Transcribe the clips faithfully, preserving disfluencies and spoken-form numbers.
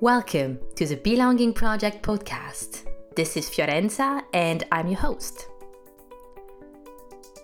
Welcome to the Belonging Project Podcast. This is Fiorenza and I'm your host.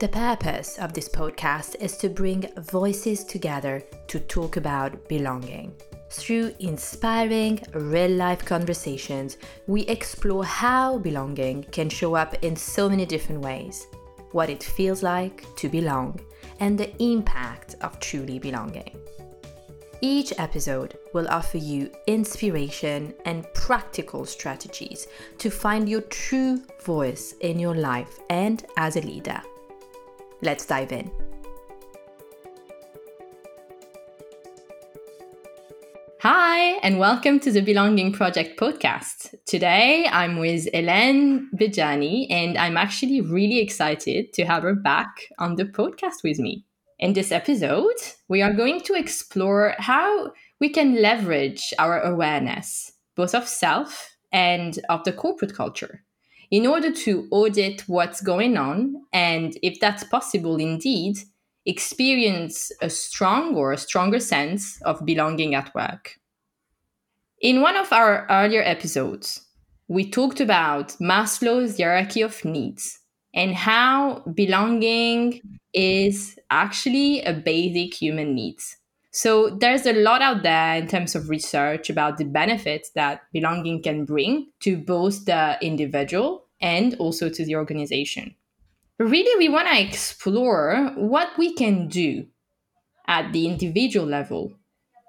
The purpose of this podcast is to bring voices together to talk about belonging. Through inspiring real-life conversations, we explore how belonging can show up in so many different ways, what it feels like to belong, and the impact of truly belonging. Each episode will offer you inspiration and practical strategies to find your true voice in your life and as a leader. Let's dive in. Hi, and welcome to the Belonging Project Podcast. Today, I'm with Hélène Bejjani, and I'm actually really excited to have her back on the podcast with me. In this episode, we are going to explore how we can leverage our awareness, both of self and of the corporate culture, in order to audit what's going on and, if that's possible indeed, experience a strong or a stronger sense of belonging at work. In one of our earlier episodes, we talked about Maslow's hierarchy of needs and how belonging is actually a basic human need. So there's a lot out there in terms of research about the benefits that belonging can bring to both the individual and also to the organization. Really, we want to explore what we can do at the individual level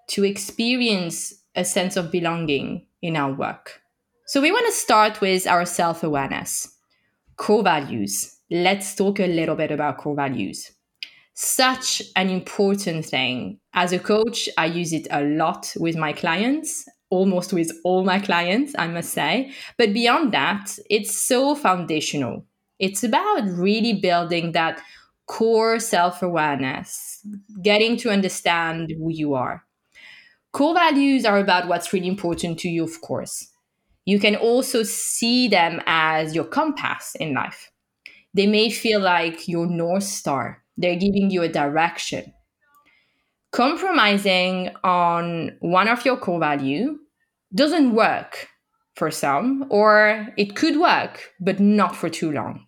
to experience a sense of belonging in our work. So we want to start with our self-awareness. Core values. Let's talk a little bit about core values. Such an important thing. As a coach, I use it a lot with my clients, almost with all my clients, I must say. But beyond that, it's so foundational. It's about really building that core self-awareness, getting to understand who you are. Core values are about what's really important to you, of course. You can also see them as your compass in life. They may feel like your North Star. They're giving you a direction. Compromising on one of your core values doesn't work for some, or it could work, but not for too long.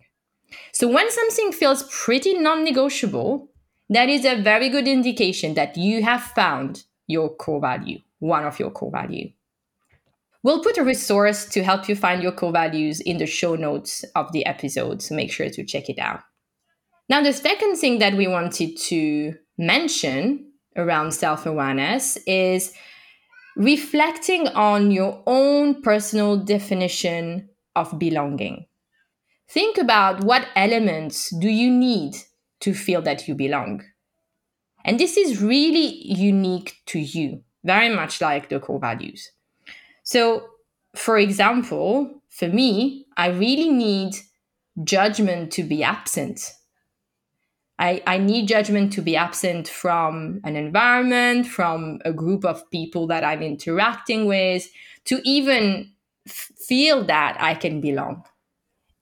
So when something feels pretty non-negotiable, that is a very good indication that you have found your core value, one of your core values. We'll put a resource to help you find your core values in the show notes of the episode, so make sure to check it out. Now, the second thing that we wanted to mention around self-awareness is reflecting on your own personal definition of belonging. Think about what elements do you need to feel that you belong. And this is really unique to you, very much like the core values. So, for example, for me, I really need judgment to be absent. I, I need judgment to be absent from an environment, from a group of people that I'm interacting with, to even f- feel that I can belong.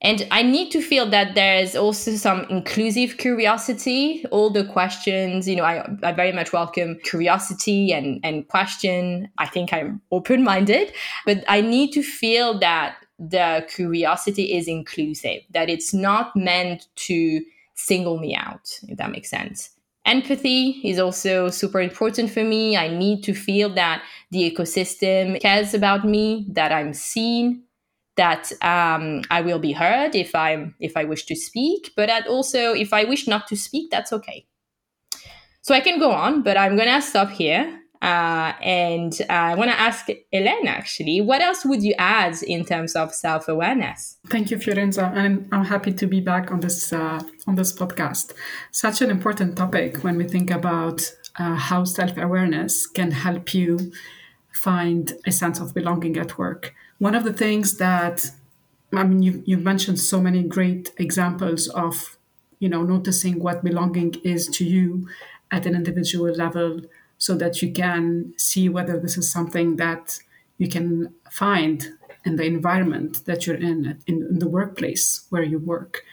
And I need to feel that there's also some inclusive curiosity, all the questions, you know, I, I very much welcome curiosity and, and question. I think I'm open-minded, but I need to feel that the curiosity is inclusive, that it's not meant to single me out, if that makes sense. Empathy is also super important for me. I need to feel that the ecosystem cares about me, that I'm seen, that um, I will be heard if I'm if I wish to speak, but that also if I wish not to speak, that's okay. So I can go on, but I'm gonna stop here. Uh, and I want to ask Hélène, actually, what else would you add in terms of self-awareness? Thank you, Fiorenza. And I'm happy to be back on this uh, on this podcast. Such an important topic when we think about uh, how self-awareness can help you find a sense of belonging at work. One of the things that, I mean, you, you've mentioned so many great examples of, you know, noticing what belonging is to you at an individual level, so that you can see whether this is something that you can find in the environment that you're in, in, in the workplace where you work.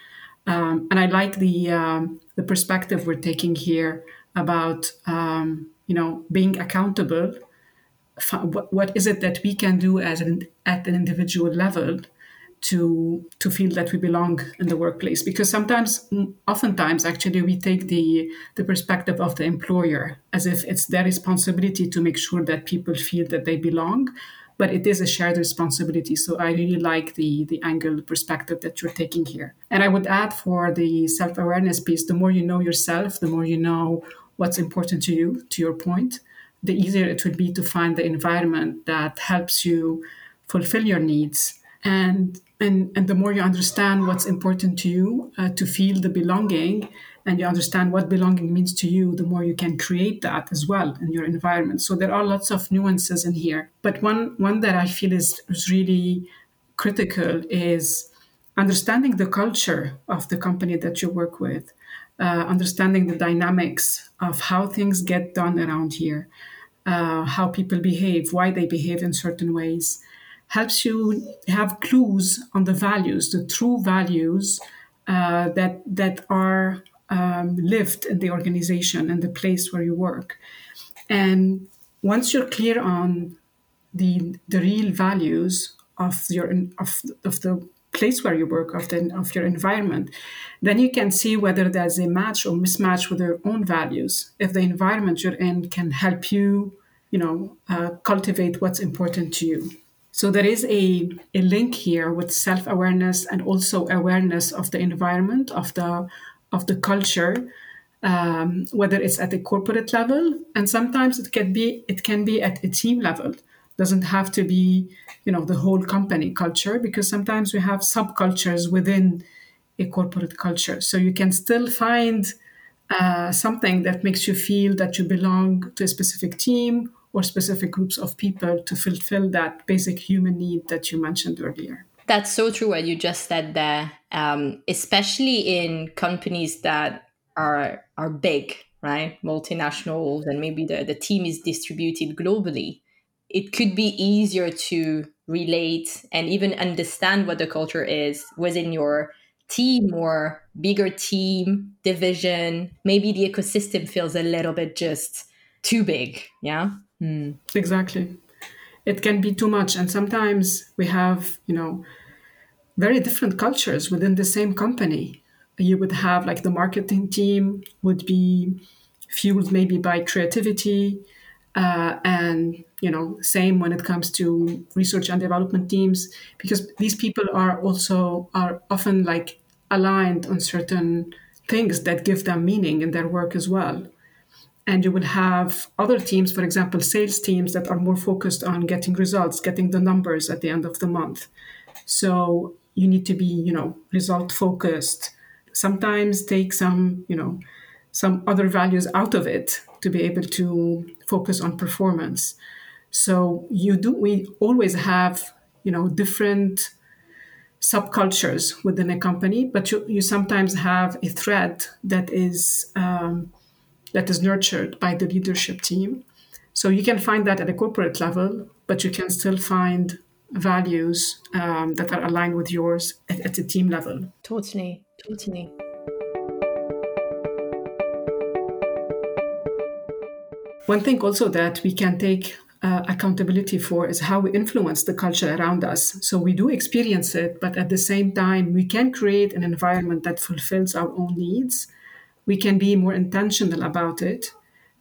Um, and I like the um, the perspective we're taking here about um, you know being accountable what is it that we can do as an, at an individual level to to feel that we belong in the workplace? Because sometimes, oftentimes, actually, we take the the perspective of the employer as if it's their responsibility to make sure that people feel that they belong, but it is a shared responsibility. So I really like the the angle perspective that you're taking here. And I would add for the self-awareness piece, the more you know yourself, the more you know what's important to you, to your point, the easier it will be to find the environment that helps you fulfill your needs. And and and the more you understand what's important to you, uh, to feel the belonging, and you understand what belonging means to you, the more you can create that as well in your environment. So there are lots of nuances in here. But one, one that I feel is, is really critical is understanding the culture of the company that you work with, uh, understanding the dynamics of how things get done around here, uh, how people behave, why they behave in certain ways, helps you have clues on the values, the true values uh, that that are um, lived in the organization and the place where you work. And once you're clear on the the real values of your of, of the place where you work, of the of your environment, then you can see whether there's a match or mismatch with your own values. If the environment you're in can help you, you know, uh, cultivate what's important to you. So there is a, a link here with self-awareness and also awareness of the environment, of the of the culture, um, whether it's at a corporate level, and sometimes it can be it can be at a team level. Doesn't have to be, you know, the whole company culture, because sometimes we have subcultures within a corporate culture. So you can still find uh, something that makes you feel that you belong to a specific team or specific groups of people to fulfill that basic human need that you mentioned earlier. That's so true what you just said there, um, especially in companies that are are big, right? Multinationals, and maybe the, the team is distributed globally. It could be easier to relate and even understand what the culture is within your team or bigger team, division. Maybe the ecosystem feels a little bit just too big, yeah? Mm. Exactly. It can be too much. And sometimes we have, you know, very different cultures within the same company. You would have like the marketing team would be fueled maybe by creativity. Uh, and, you know, same when it comes to research and development teams, because these people are also are often like aligned on certain things that give them meaning in their work as well. And you will have other teams, for example, sales teams that are more focused on getting results, getting the numbers at the end of the month. So you need to be, you know, result focused. Sometimes take some, you know, some other values out of it to be able to focus on performance. So you do, we always have, you know, different subcultures within a company, but you, you sometimes have a thread that is, um, that is nurtured by the leadership team. So you can find that at a corporate level, but you can still find values um, that are aligned with yours at, at a team level. Totally, totally. One thing also that we can take uh, accountability for is how we influence the culture around us. So we do experience it, but at the same time, we can create an environment that fulfills our own needs. We can be more intentional about it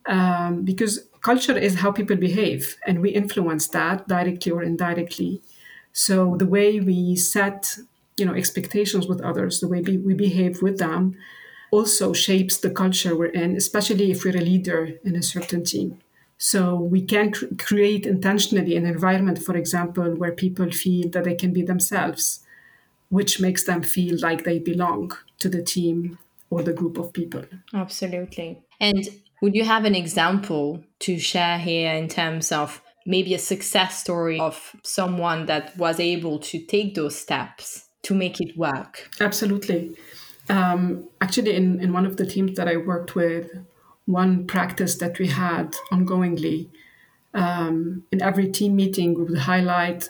um, because culture is how people behave, and we influence that directly or indirectly. So the way we set, you know, expectations with others, the way be- we behave with them also shapes the culture we're in, especially if we're a leader in a certain team. So we can cr- create intentionally an environment, for example, where people feel that they can be themselves, which makes them feel like they belong to the team or the group of people. Absolutely. And would you have an example to share here in terms of maybe a success story of someone that was able to take those steps to make it work? Absolutely. Um, actually, in, in one of the teams that I worked with, one practice that we had ongoingly, um, in every team meeting, we would highlight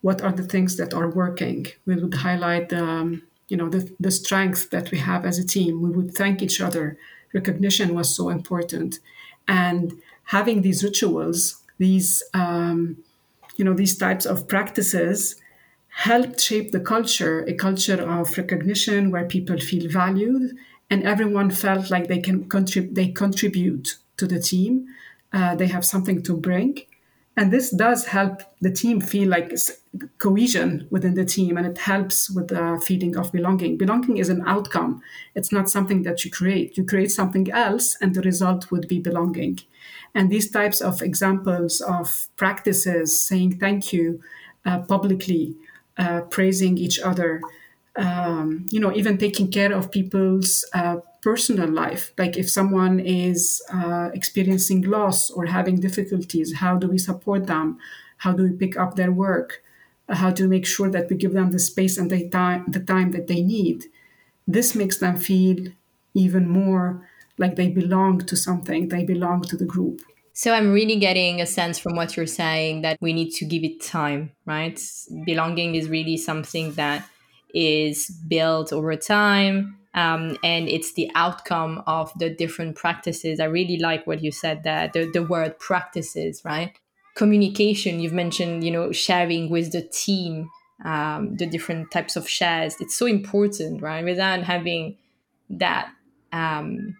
what are the things that are working. We would highlight the um, you know, the, the strength that we have as a team. We would thank each other. Recognition was so important. And having these rituals these, um, you know, these types of practices helped shape the culture, a culture of recognition where people feel valued and everyone felt like they can contrib- they contribute to the team. Uh, they have something to bring. And this does help the team feel like cohesion within the team, and it helps with the feeling of belonging. Belonging is an outcome. It's not something that you create. You create something else, and the result would be belonging. And these types of examples of practices, saying thank you uh, publicly, uh, praising each other, um, you know, even taking care of people's uh, personal life. Like if someone is uh, experiencing loss or having difficulties, how do we support them? How do we pick up their work? How do we make sure that we give them the space and the time, the time that they need? This makes them feel even more like they belong to something, they belong to the group. So I'm really getting a sense from what you're saying that we need to give it time, right? Belonging is really something that is built over time, um, and it's the outcome of the different practices. I really like what you said there, the, the word practices, right? Communication, you've mentioned, you know, sharing with the team, um, the different types of shares. It's so important, right? Without having that um,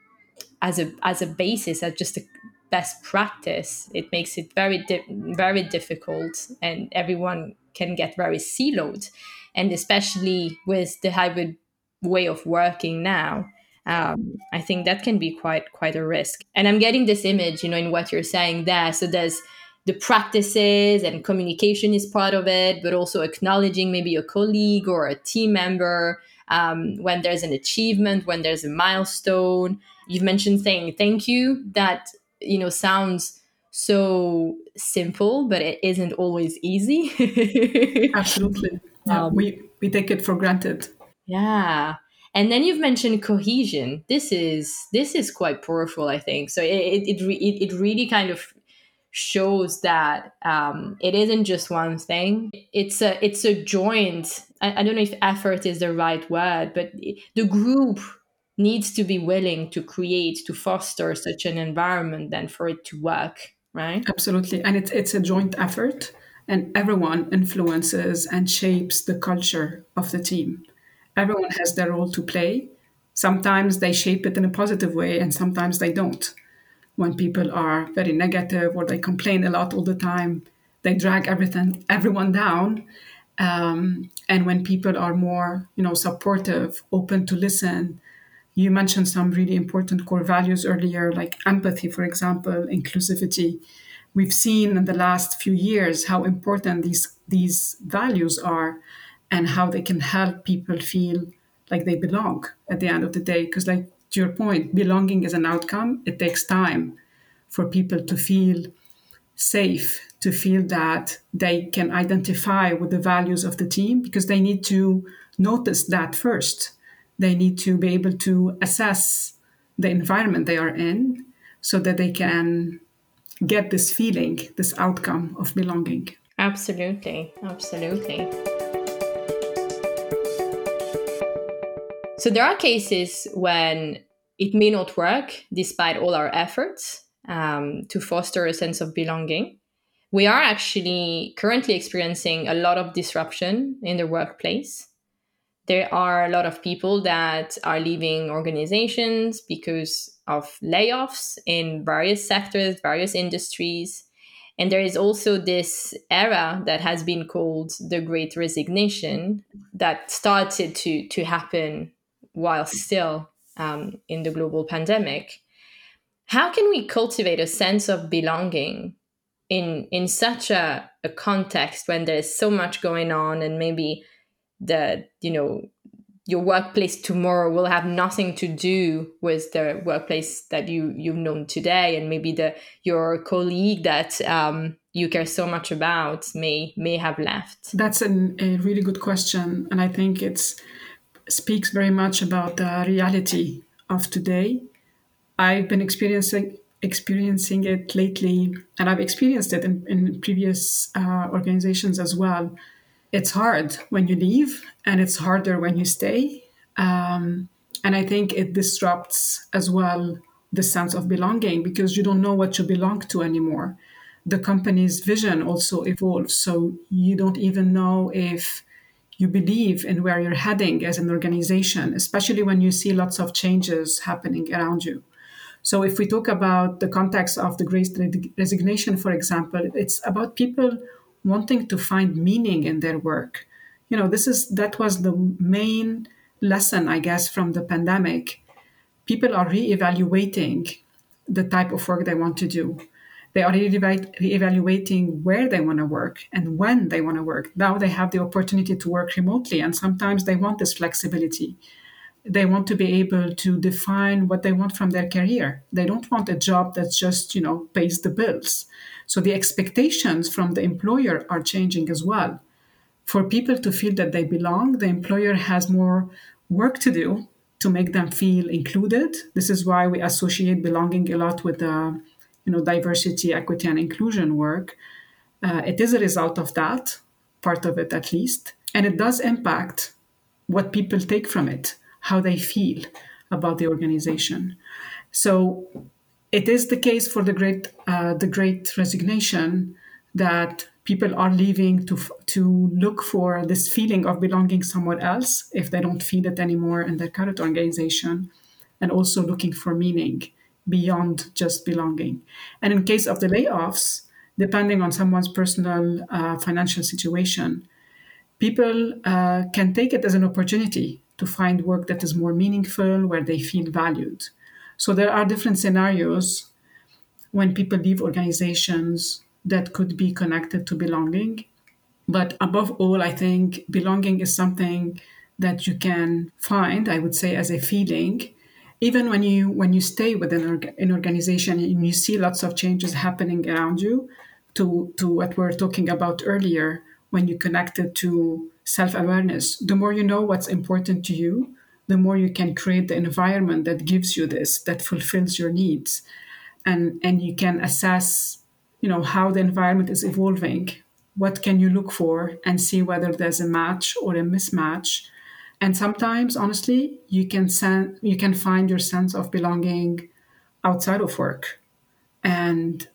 as a as a basis, as just a best practice, it makes it very, di- very difficult, and everyone can get very siloed. And especially with the hybrid way of working now, um, I think that can be quite, quite a risk. And I'm getting this image, you know, in what you're saying there. So there's the practices, and communication is part of it, but also acknowledging maybe a colleague or a team member um, when there's an achievement, when there's a milestone. You've mentioned saying thank you. That, you know, sounds so simple, but it isn't always easy. Absolutely. Yeah, um, we, we take it for granted. Yeah. And then you've mentioned cohesion. This is this is quite powerful, I think. So it it it, it really kind of shows that um, it isn't just one thing. It's a it's a joint. I, I don't know if effort is the right word, but the group needs to be willing to create, to foster such an environment then for it to work, right? Absolutely. And it's it's a joint effort, and everyone influences and shapes the culture of the team. Everyone has their role to play. Sometimes they shape it in a positive way, and sometimes they don't. When people are very negative or they complain a lot all the time, they drag everything, everyone down. Um, and when people are more, you know, supportive, open to listen. You mentioned some really important core values earlier, like empathy, for example, inclusivity. We've seen in the last few years how important these, these values are and how they can help people feel like they belong at the end of the day. Because like to your point, belonging is an outcome. It takes time for people to feel safe, to feel that they can identify with the values of the team, because they need to notice that first. They need to be able to assess the environment they are in so that they can get this feeling, this outcome of belonging. Absolutely, absolutely. So there are cases when it may not work despite all our efforts um, to foster a sense of belonging. We are actually currently experiencing a lot of disruption in the workplace. There are a lot of people that are leaving organizations because of layoffs in various sectors, various industries. And there is also this era that has been called the Great Resignation that started to, to happen while still um, in the global pandemic. How can we cultivate a sense of belonging in, in such a, a context when there's so much going on, and maybe that, you know, your workplace tomorrow will have nothing to do with the workplace that you, you've known today, and maybe the your colleague that um, you care so much about may may have left? That's an, a really good question, and I think it speaks very much about the reality of today. I've been experiencing experiencing it lately, and I've experienced it in, in previous uh, organizations as well. It's hard when you leave, and it's harder when you stay. Um, and I think it disrupts as well the sense of belonging, because you don't know what you belong to anymore. the company's vision also evolves. So you don't even know if you believe in where you're heading as an organization, especially when you see lots of changes happening around you. So if we talk about the context of the Great Resignation, for example, it's about people wanting to find meaning in their work. You know, this is that was the main lesson, I guess, from the pandemic. People are reevaluating the type of work they want to do. They are reevaluating where they want to work and when they want to work. Now they have the opportunity to work remotely, and sometimes they want this flexibility. They want to be able to define what they want from their career. They don't want a job that's just, you know, pays the bills. So the expectations from the employer are changing as well. For people to feel that they belong, the employer has more work to do to make them feel included. This is why we associate belonging a lot with uh, you know, diversity, equity, and inclusion work. Uh, it is a result of that, part of it at least. And it does impact what people take from it, how they feel about the organization. So it is the case for the great, uh, the great resignation that people are leaving to to look for this feeling of belonging somewhere else if they don't feel it anymore in their current organization, and also looking for meaning beyond just belonging. And in case of the layoffs, depending on someone's personal uh, financial situation, people uh, can take it as an opportunity to find work that is more meaningful, where they feel valued. So there are different scenarios when people leave organizations that could be connected to belonging. But above all, I think belonging is something that you can find, I would say, as a feeling. Even when you when you stay within org- an organization and you see lots of changes happening around you, to, to what we were talking about earlier, when you connect it to self-awareness, the more you know what's important to you, the more you can create the environment that gives you this, that fulfills your needs. And, and you can assess, you know, how the environment is evolving, what can you look for, and see whether there's a match or a mismatch. And sometimes, honestly, you can sen- you can find your sense of belonging outside of work. And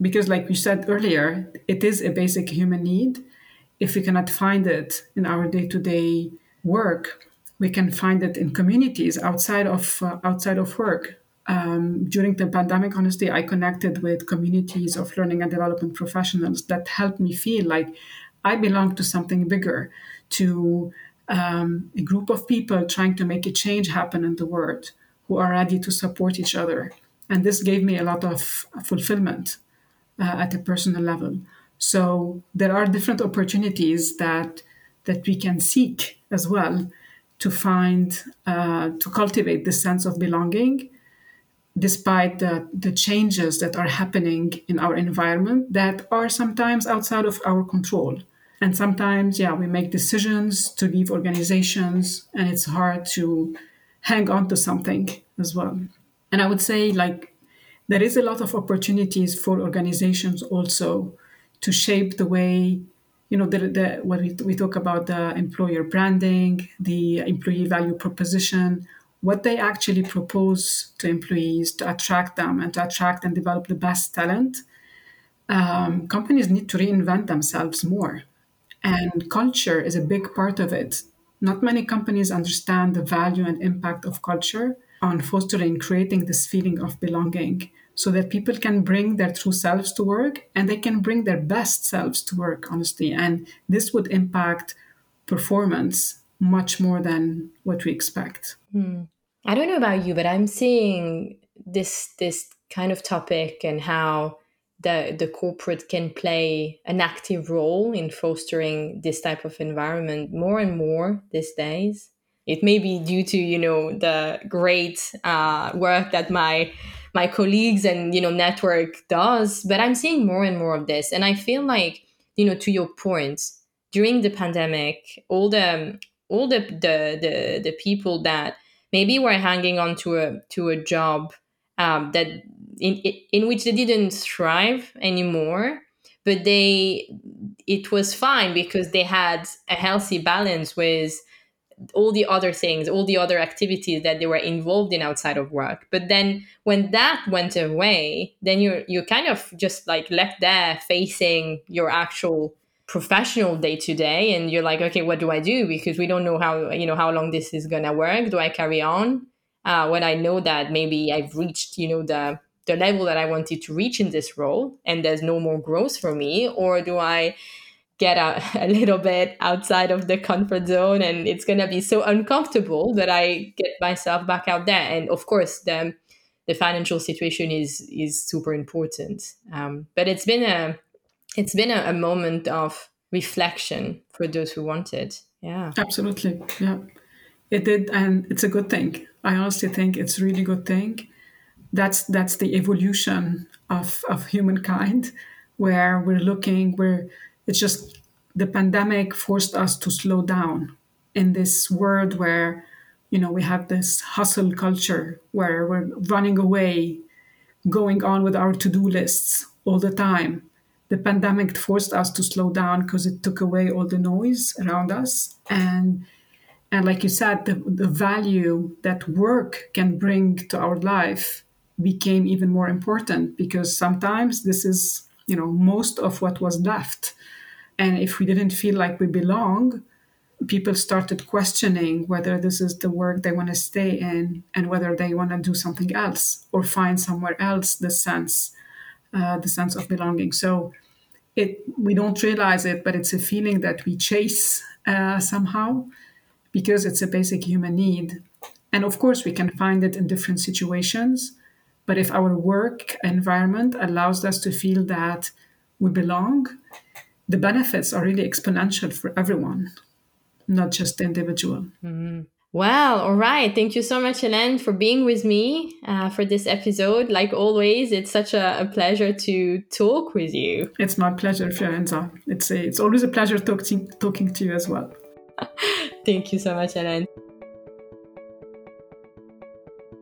because, like we said earlier, it is a basic human need. If we cannot find it in our day-to-day work, we can find it in communities outside of uh, outside of work. Um, during the pandemic, honestly, I connected with communities of learning and development professionals that helped me feel like I belong to something bigger, to um, a group of people trying to make a change happen in the world, who are ready to support each other. And this gave me a lot of fulfillment uh, at a personal level. So there are different opportunities that that we can seek as well to find, uh, to cultivate this sense of belonging, despite the, the changes that are happening in our environment that are sometimes outside of our control. And sometimes, yeah, we make decisions to leave organizations, and it's hard to hang on to something as well. And I would say, like, there is a lot of opportunities for organizations also to shape the way, you know, the, the, when we, we talk about the employer branding, the employee value proposition, what they actually propose to employees to attract them and to attract and develop the best talent. Um, companies need to reinvent themselves more. And culture is a big part of it. Not many companies understand the value and impact of culture on fostering, creating this feeling of belonging so that people can bring their true selves to work, and they can bring their best selves to work, honestly. And this would impact performance much more than what we expect. Hmm. I don't know about you, but I'm seeing this this kind of topic and how the the corporate can play an active role in fostering this type of environment more and more these days. It may be due to, you know, the great uh, work that my my colleagues and, you know, network does, but I'm seeing more and more of this. And I feel like, you know, to your point, during the pandemic, all the all the, the the the people that maybe were hanging on to a to a job um, that in in which they didn't thrive anymore, but they it was fine because they had a healthy balance with all the other things, all the other activities that they were involved in outside of work. But then when that went away, then you're, you're kind of just like left there facing your actual professional day to day. And you're like, okay, what do I do? Because we don't know how, you know, how long this is going to work. Do I carry on? Uh, when I know that maybe I've reached, you know, the, the level that I wanted to reach in this role and there's no more growth for me, or do I get a, a little bit outside of the comfort zone and it's going to be so uncomfortable that I get myself back out there. And of course, the, the financial situation is is super important. Um, but it's been a it's been a, a moment of reflection for those who want it. Yeah, absolutely. Yeah, it did. And it's a good thing. I honestly think it's a really good thing. That's that's the evolution of, of humankind, where we're looking, we're It's just the pandemic forced us to slow down in this world where, you know, we have this hustle culture where we're running away, going on with our to-do lists all the time. The pandemic forced us to slow down because it took away all the noise around us. And and like you said, the, the value that work can bring to our life became even more important, because sometimes this is, you know, most of what was left. And if we didn't feel like we belong, people started questioning whether this is the work they want to stay in and whether they want to do something else or find somewhere else the sense, uh, the sense of belonging. So it we don't realize it, but it's a feeling that we chase uh, somehow, because it's a basic human need. And of course, we can find it in different situations. But if our work environment allows us to feel that we belong, the benefits are really exponential for everyone, not just the individual. Mm-hmm. Well, all right. Thank you so much, Hélène, for being with me uh, for this episode. Like always, it's such a, a pleasure to talk with you. It's my pleasure, Fiorenza. It's a, it's always a pleasure talking talking to you as well. Thank you so much, Hélène.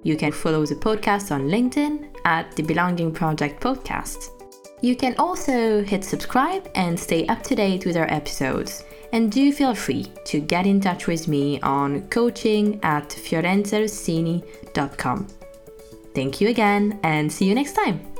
You can follow the podcast on LinkedIn at The Belonging Project Podcast. You can also hit subscribe and stay up to date with our episodes. And do feel free to get in touch with me on coaching at fiorenzarossini dot com. Thank you again and see you next time.